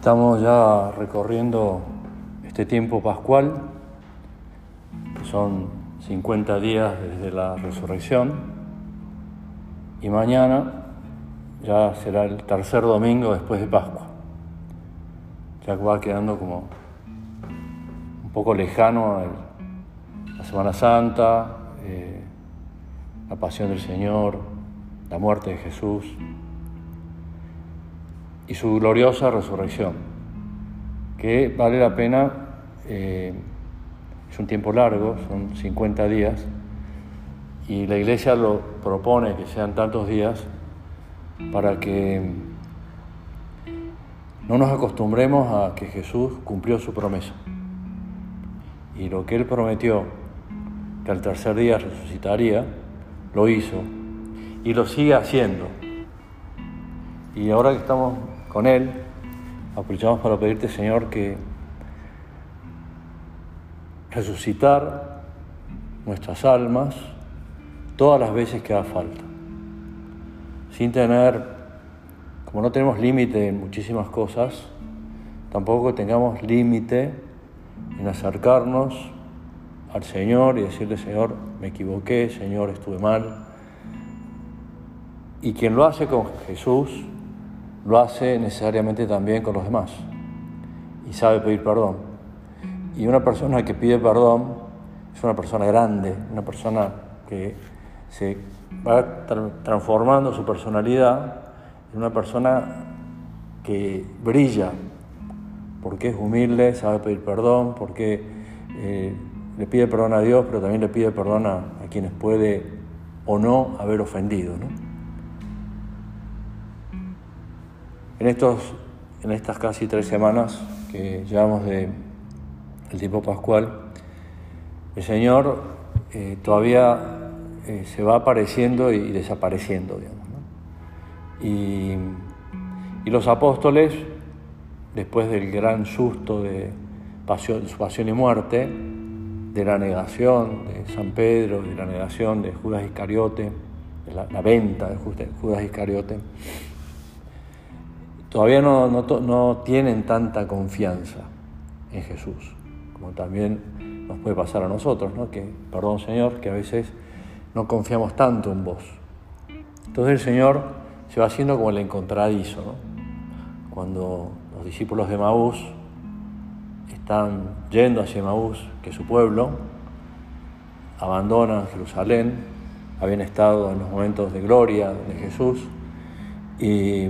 Estamos ya recorriendo este tiempo pascual, que son 50 días desde la resurrección, y mañana ya será el tercer domingo después de Pascua. Ya va quedando como un poco lejano la Semana Santa, la pasión del Señor, la muerte de Jesús y su gloriosa resurrección, que vale la pena, es un tiempo largo, son 50 días, y la Iglesia lo propone que sean tantos días para que no nos acostumbremos a que Jesús cumplió su promesa. Y lo que Él prometió, que al tercer día resucitaría, lo hizo y lo sigue haciendo. Y ahora que estamos con Él, aprovechamos para pedirte, Señor, que resucitar nuestras almas todas las veces que haga falta, sin tener, como no tenemos límite en muchísimas cosas, tampoco tengamos límite en acercarnos al Señor y decirle: Señor, me equivoqué, Señor, estuve mal. Y quien lo hace con Jesús, lo hace necesariamente también con los demás, y sabe pedir perdón. Y una persona que pide perdón es una persona grande, una persona que se va transformando su personalidad en una persona que brilla, porque es humilde, sabe pedir perdón, porque le pide perdón a Dios, pero también le pide perdón a quienes puede o no haber ofendido, ¿no? En estas casi 3 semanas que llevamos del tiempo pascual, el Señor todavía se va apareciendo y desapareciendo, digamos, ¿no? Y los apóstoles, después del gran susto de su pasión y muerte, de la negación de San Pedro, de la negación de Judas Iscariote, de la venta de Judas Iscariote, todavía no tienen tanta confianza en Jesús, como también nos puede pasar a nosotros, ¿no? Que, perdón, Señor, que a veces no confiamos tanto en vos. Entonces el Señor se va haciendo como el encontradizo, ¿no? Cuando los discípulos de Emaús están yendo hacia Emaús, que es su pueblo, abandonan Jerusalén, habían estado en los momentos de gloria de Jesús, y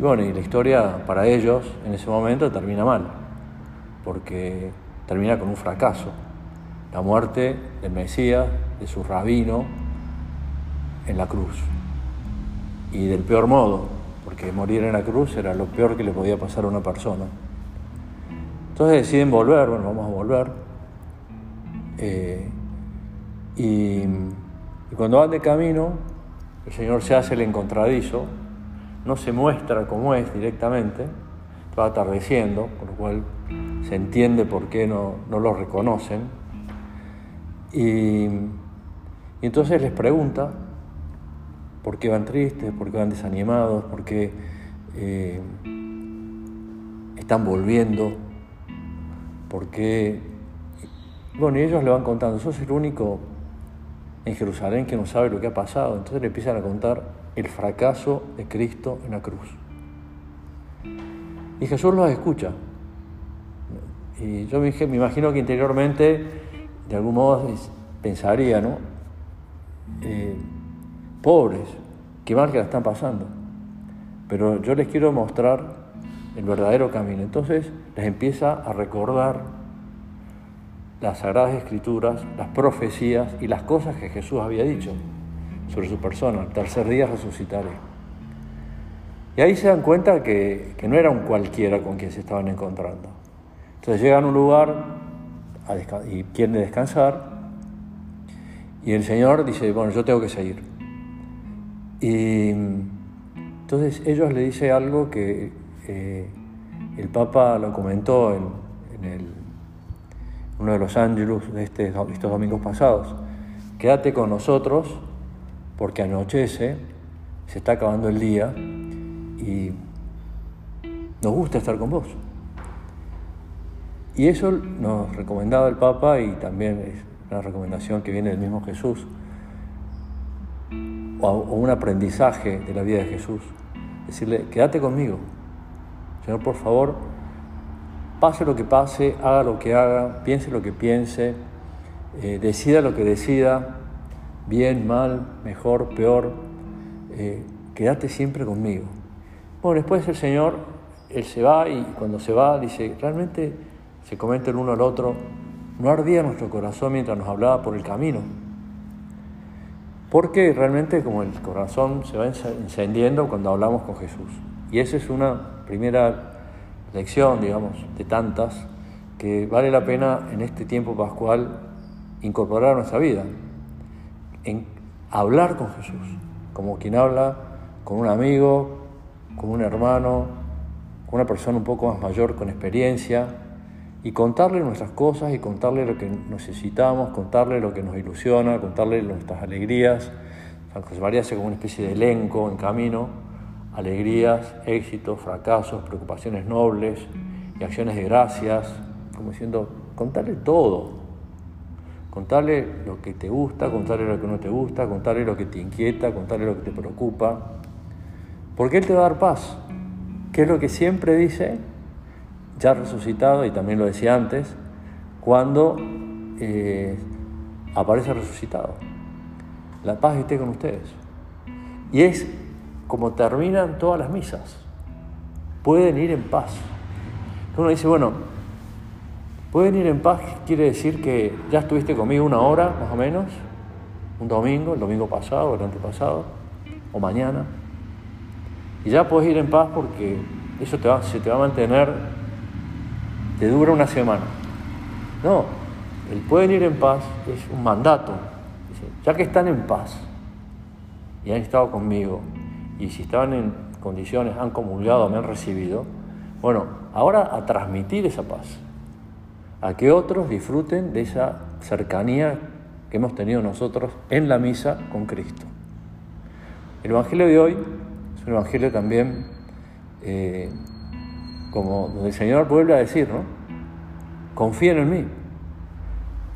bueno, y la historia para ellos en ese momento termina mal, porque termina con un fracaso. La muerte del Mesías, de su rabino, en la cruz. Y del peor modo, porque morir en la cruz era lo peor que le podía pasar a una persona. Entonces deciden volver, bueno, vamos a volver. Y cuando van de camino, el Señor se hace el encontradizo. No se muestra cómo es directamente, va atardeciendo, con lo cual se entiende por qué no lo reconocen. Y entonces les pregunta por qué van tristes, por qué van desanimados, por qué están volviendo, por qué... Bueno, y ellos le van contando: sos el único en Jerusalén que no sabe lo que ha pasado. Entonces le empiezan a contar el fracaso de Cristo en la cruz. Y Jesús los escucha. Y yo me imagino que interiormente, de algún modo, pensaría, ¿no? Pobres, qué mal que la están pasando. Pero yo les quiero mostrar el verdadero camino. Entonces les empieza a recordar las Sagradas Escrituras, las profecías y las cosas que Jesús había dicho sobre su persona: el tercer día resucitaré. Y ahí se dan cuenta que no era un cualquiera con quien se estaban encontrando. Entonces llegan a un lugar y quieren descansar, y el Señor dice: bueno, yo tengo que seguir. Y entonces ellos le dicen algo que el Papa lo comentó en uno de los Ángelus de estos domingos pasados: quédate con nosotros, porque anochece, se está acabando el día, y nos gusta estar con vos. Y eso nos recomendaba el Papa, y también es una recomendación que viene del mismo Jesús, o un aprendizaje de la vida de Jesús. Decirle, quédate conmigo, Señor, por favor, pase lo que pase, haga lo que haga, piense lo que piense, decida lo que decida, bien, mal, mejor, peor, quédate siempre conmigo. Bueno, después el Señor, Él se va, y cuando se va dice, realmente se comenta el uno al otro, no ardía nuestro corazón mientras nos hablaba por el camino. Porque realmente como el corazón se va encendiendo cuando hablamos con Jesús. Y esa es una primera lección, digamos, de tantas, que vale la pena en este tiempo pascual incorporar a nuestra vida. En hablar con Jesús, como quien habla con un amigo, con un hermano, con una persona un poco más mayor, con experiencia, y contarle nuestras cosas, y contarle lo que necesitamos, contarle lo que nos ilusiona, contarle nuestras alegrías. San José María hace como una especie de elenco en camino, alegrías, éxitos, fracasos, preocupaciones nobles y acciones de gracias, como diciendo, contarle todo, contarle lo que te gusta, contarle lo que no te gusta, contarle lo que te inquieta, contarle lo que te preocupa, porque Él te va a dar paz, que es lo que siempre dice, ya resucitado, y también lo decía antes, cuando aparece resucitado. La paz esté con ustedes. Y es como terminan todas las misas. Pueden ir en paz. Uno dice, bueno, pueden ir en paz quiere decir que ya estuviste conmigo una hora, más o menos, un domingo, el domingo pasado, el antepasado, o mañana. Y ya podés ir en paz porque eso se te va a mantener... te dura una semana. No, el pueden ir en paz es un mandato. Ya que están en paz y han estado conmigo, y si estaban en condiciones, han comulgado, me han recibido, bueno, ahora a transmitir esa paz, a que otros disfruten de esa cercanía que hemos tenido nosotros en la misa con Cristo. El Evangelio de hoy es un Evangelio también... como el Señor vuelve a decir, ¿no? Confíen en mí.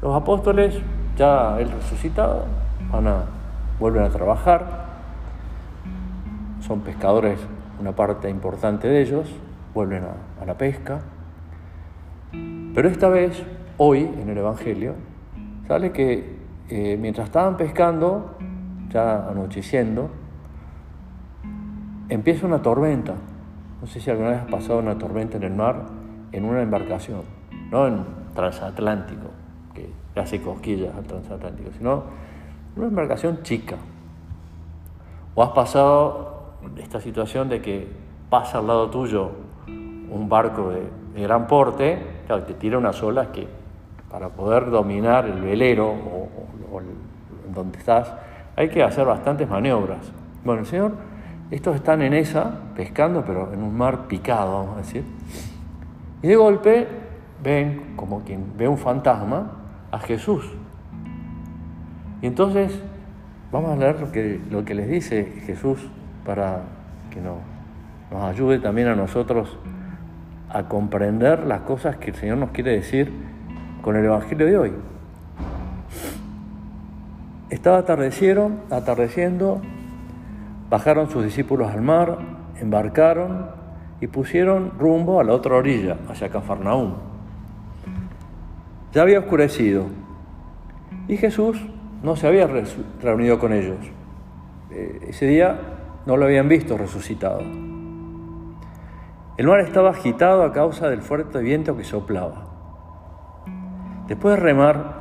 Los apóstoles, ya el resucitado, vuelven a trabajar. Son pescadores, una parte importante de ellos, vuelven a la pesca. Pero esta vez, hoy, en el Evangelio, sale que mientras estaban pescando, ya anocheciendo, empieza una tormenta. No sé si alguna vez has pasado una tormenta en el mar, en una embarcación, no en transatlántico, que le hace cosquillas al transatlántico, sino una embarcación chica. O has pasado esta situación de que pasa al lado tuyo un barco de gran porte, claro, te tira unas olas que para poder dominar el velero o donde estás, hay que hacer bastantes maniobras. Bueno, el Señor... estos están en esa, pescando, pero en un mar picado, vamos a decir. Y de golpe ven, como quien ve un fantasma, a Jesús. Y entonces, vamos a leer lo que les dice Jesús para que nos ayude también a nosotros a comprender las cosas que el Señor nos quiere decir con el Evangelio de hoy. Estaba atardeciendo... Bajaron sus discípulos al mar, embarcaron y pusieron rumbo a la otra orilla, hacia Cafarnaúm. Ya había oscurecido y Jesús no se había reunido con ellos. Ese día no lo habían visto resucitado. El mar estaba agitado a causa del fuerte viento que soplaba. Después de remar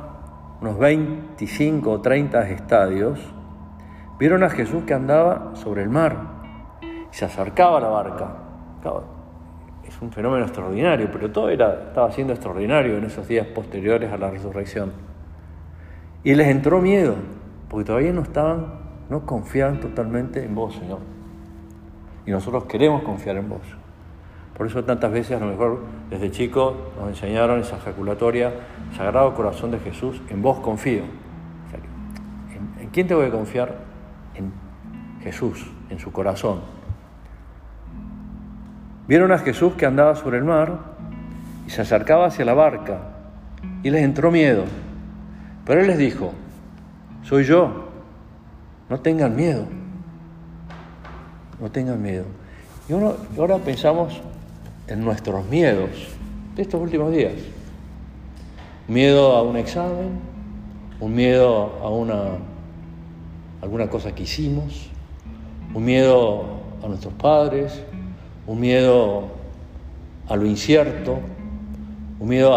unos 25 o 30 estadios, vieron a Jesús que andaba sobre el mar y se acercaba a la barca. Claro, es un fenómeno extraordinario, pero todo estaba siendo extraordinario en esos días posteriores a la resurrección. Y les entró miedo, porque todavía no confiaban totalmente en vos, Señor. Y nosotros queremos confiar en vos. Por eso tantas veces, a lo mejor desde chicos, nos enseñaron esa ejaculatoria, Sagrado Corazón de Jesús, en vos confío. O sea, ¿en quién te voy a confiar? En Jesús, en su corazón. Vieron a Jesús que andaba sobre el mar y se acercaba hacia la barca, y les entró miedo. Pero él les dijo: soy yo, no tengan miedo, no tengan miedo. Y ahora pensamos en nuestros miedos de estos últimos días. Miedo a un examen, un miedo a alguna cosa que hicimos, un miedo a nuestros padres, un miedo a lo incierto, un miedo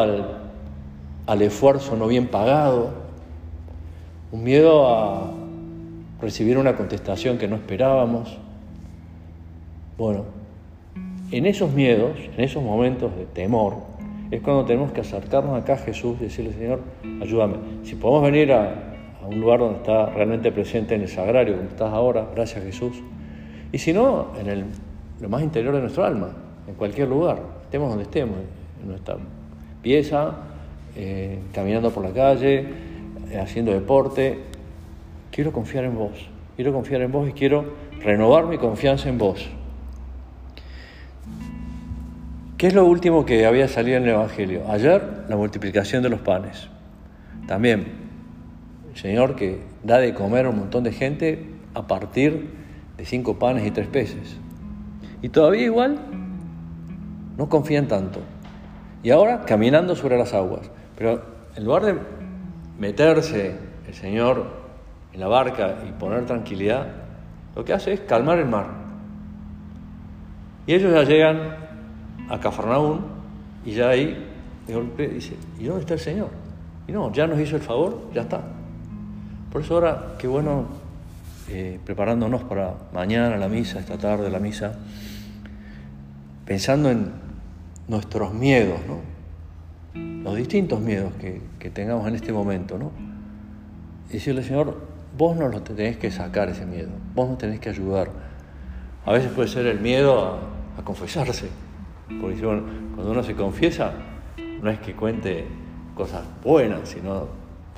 al esfuerzo no bien pagado, un miedo a recibir una contestación que no esperábamos. Bueno, en esos miedos, en esos momentos de temor, es cuando tenemos que acercarnos acá a Jesús y decirle: Señor, ayúdame. Si podemos venir a un lugar donde está realmente presente en el sagrario, como estás ahora, gracias Jesús. Y si no, en lo más interior de nuestro alma, en cualquier lugar, estemos donde estemos, en nuestra pieza, caminando por la calle, haciendo deporte. Quiero confiar en vos y quiero renovar mi confianza en vos. ¿Qué es lo último que había salido en el Evangelio? Ayer, la multiplicación de los panes. También, el Señor que da de comer a un montón de gente a partir de 5 panes y 3 peces. Y todavía igual no confían tanto. Y ahora caminando sobre las aguas. Pero en lugar de meterse el Señor en la barca y poner tranquilidad, lo que hace es calmar el mar. Y ellos ya llegan a Cafarnaúm y ya ahí de golpe dice: ¿y dónde está el Señor? Y no, ya nos hizo el favor, ya está. Por eso ahora, qué bueno, preparándonos para mañana la misa, esta tarde la misa, pensando en nuestros miedos, ¿no? Los distintos miedos que tengamos en este momento, ¿no? Y decirle: Señor, vos no lo tenés que sacar ese miedo, vos nos tenés que ayudar. A veces puede ser el miedo a confesarse. Porque bueno, cuando uno se confiesa, no es que cuente cosas buenas, sino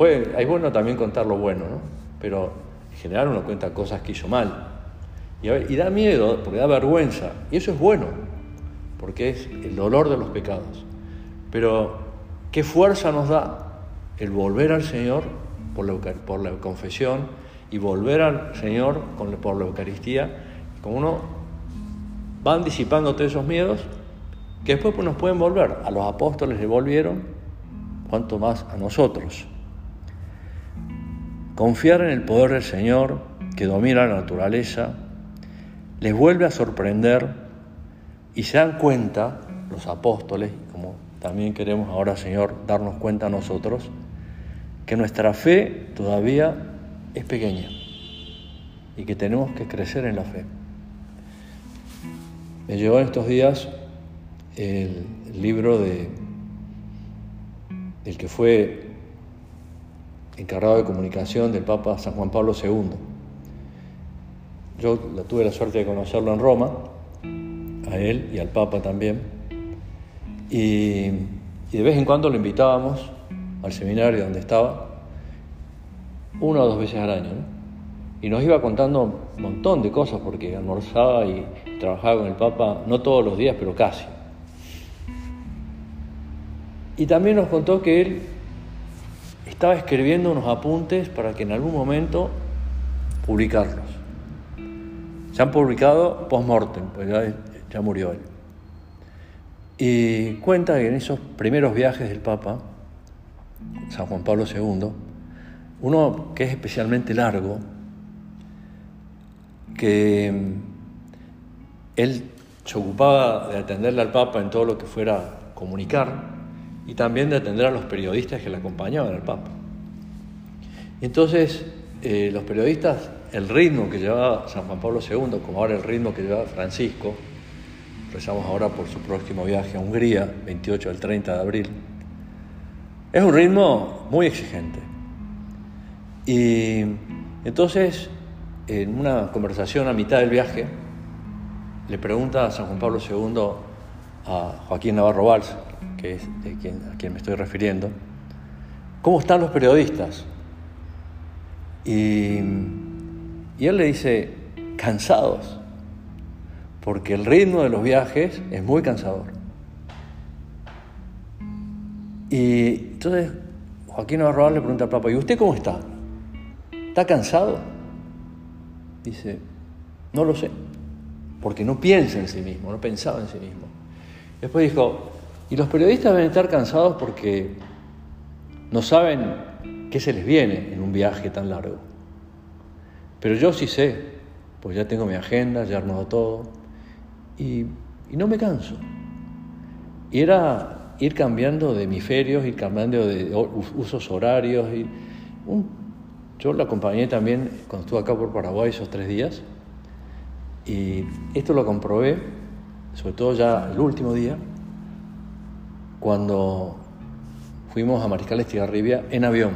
es bueno también contar lo bueno, ¿no? Pero en general uno cuenta cosas que hizo mal. Y da miedo, porque da vergüenza. Y eso es bueno, porque es el dolor de los pecados. Pero qué fuerza nos da el volver al Señor por la confesión y volver al Señor por la Eucaristía. Como uno van disipando todos esos miedos, que después nos pueden volver. A los apóstoles les volvieron, cuanto más a nosotros. Confiar en el poder del Señor que domina la naturaleza les vuelve a sorprender, y se dan cuenta los apóstoles, como también queremos ahora, Señor, darnos cuenta a nosotros, que nuestra fe todavía es pequeña y que tenemos que crecer en la fe. Me llegó en estos días el libro del que fue encargado de comunicación del Papa San Juan Pablo II. Yo tuve la suerte de conocerlo en Roma, a él y al Papa también, y de vez en cuando lo invitábamos al seminario donde estaba, 1 o 2 veces al año, ¿no? Y nos iba contando un montón de cosas, porque almorzaba y trabajaba con el Papa, no todos los días, pero casi. Y también nos contó que él estaba escribiendo unos apuntes para que en algún momento publicarlos. Se han publicado post-mortem, pues ya murió él. Y cuenta que en esos primeros viajes del Papa, San Juan Pablo II, uno que es especialmente largo, que él se ocupaba de atenderle al Papa en todo lo que fuera comunicar, y también de atender a los periodistas que le acompañaban al Papa. Entonces, los periodistas, el ritmo que llevaba San Juan Pablo II, como ahora el ritmo que llevaba Francisco, rezamos ahora por su próximo viaje a Hungría, 28 al 30 de abril, es un ritmo muy exigente. Y entonces, en una conversación a mitad del viaje, le pregunta a San Juan Pablo II a Joaquín Navarro Valls, que es a quien me estoy refiriendo, ¿cómo están los periodistas? Y él le dice: cansados, porque el ritmo de los viajes es muy cansador. Y entonces Joaquín Navarro Valls le pregunta al Papa, ¿y usted cómo está? ¿Está cansado? Dice, no lo sé, porque no piensa en sí mismo, no pensaba en sí mismo. Después dijo, y los periodistas deben estar cansados porque no saben qué se les viene en un viaje tan largo. Pero yo sí sé, pues ya tengo mi agenda, ya armado todo, y no me canso. Y era ir cambiando de hemisferios, ir cambiando de usos horarios. Yo lo acompañé también cuando estuve acá por Paraguay esos 3 días, y esto lo comprobé, sobre todo ya el último día, cuando fuimos a Mariscal Estigarribia en avión.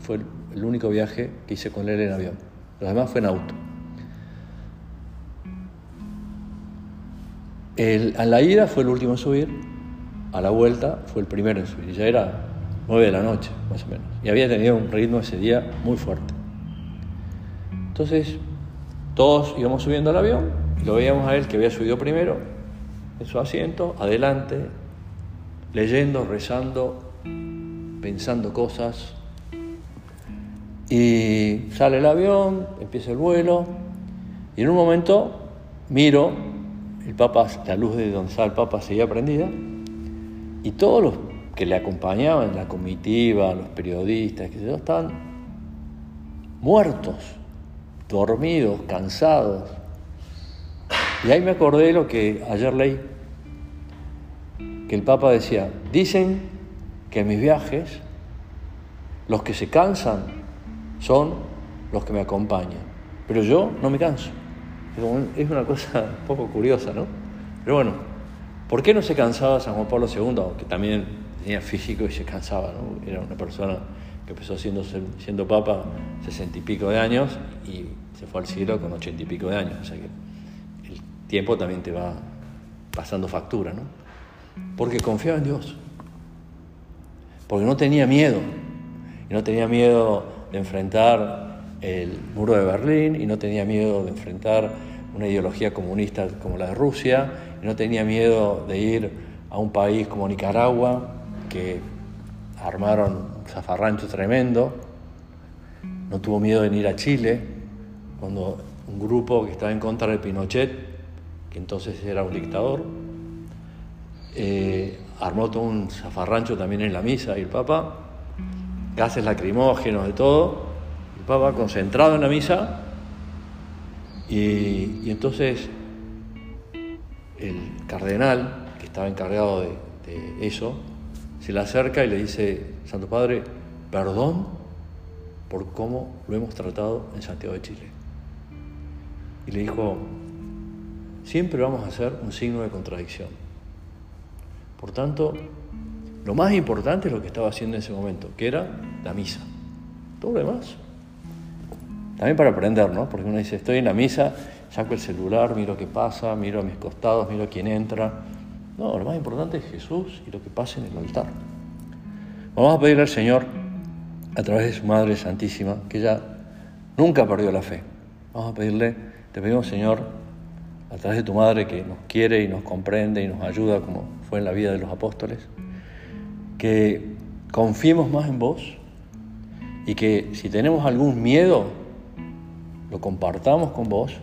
Fue el único viaje que hice con él en avión. Los demás fue en auto. A la ida fue el último en subir, a la vuelta fue el primero en subir. Ya era 9 de la noche, más o menos. Y había tenido un ritmo ese día muy fuerte. Entonces, todos íbamos subiendo al avión y lo veíamos a él que había subido primero, en su asiento, adelante, leyendo, rezando, pensando cosas. Y sale el avión, empieza el vuelo, y en un momento miro el Papa, la luz de donde estaba el Papa seguía prendida, y todos los que le acompañaban, la comitiva, los periodistas, que estaban muertos, dormidos, cansados. Y ahí me acordé de lo que ayer leí, que el Papa decía, dicen que en mis viajes los que se cansan son los que me acompañan, pero yo no me canso. Es una cosa un poco curiosa, ¿no? Pero bueno, ¿por qué no se cansaba San Juan Pablo II? Que también tenía físico y se cansaba, ¿no? Era una persona que empezó siendo papa 60 y pico de años y se fue al cielo con 80 y pico de años. O sea que el tiempo también te va pasando factura, ¿no? Porque confiaba en Dios. Porque no tenía miedo. Y no tenía miedo de enfrentar el muro de Berlín, y no tenía miedo de enfrentar una ideología comunista como la de Rusia, y no tenía miedo de ir a un país como Nicaragua, que armaron un zafarrancho tremendo. No tuvo miedo de ir a Chile, cuando un grupo que estaba en contra de Pinochet, que entonces era un dictador, armó todo un zafarrancho también en la misa, y el Papa, gases lacrimógenos, de todo, el Papa concentrado en la misa, y entonces el cardenal, que estaba encargado de eso, se le acerca y le dice, Santo Padre, perdón por cómo lo hemos tratado en Santiago de Chile. Y le dijo, siempre vamos a hacer un signo de contradicción. Por tanto, lo más importante es lo que estaba haciendo en ese momento, que era la misa. Todo lo demás. También para aprender, ¿no? Porque uno dice, estoy en la misa, saco el celular, miro qué pasa, miro a mis costados, miro quién entra. No, lo más importante es Jesús y lo que pasa en el altar. Vamos a pedirle al Señor, a través de su Madre Santísima, que ella nunca perdió la fe. Vamos a pedirle, te pedimos, Señor, a través de tu Madre que nos quiere y nos comprende y nos ayuda, como fue en la vida de los apóstoles, que confiemos más en vos y que si tenemos algún miedo lo compartamos con vos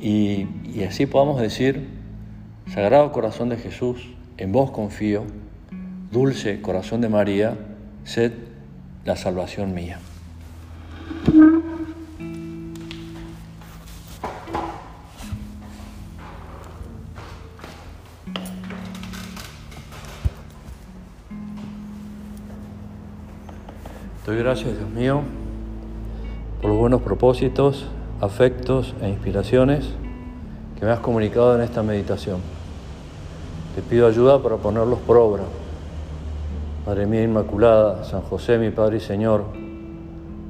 y así podamos decir, Sagrado Corazón de Jesús, en vos confío, Dulce Corazón de María, sed la salvación mía. Doy gracias, Dios mío, por los buenos propósitos, afectos e inspiraciones que me has comunicado en esta meditación. Te pido ayuda para ponerlos por obra. Madre mía Inmaculada, San José, mi Padre y Señor,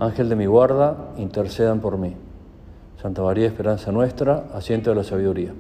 Ángel de mi guarda, intercedan por mí. Santa María, esperanza nuestra, asiento de la sabiduría.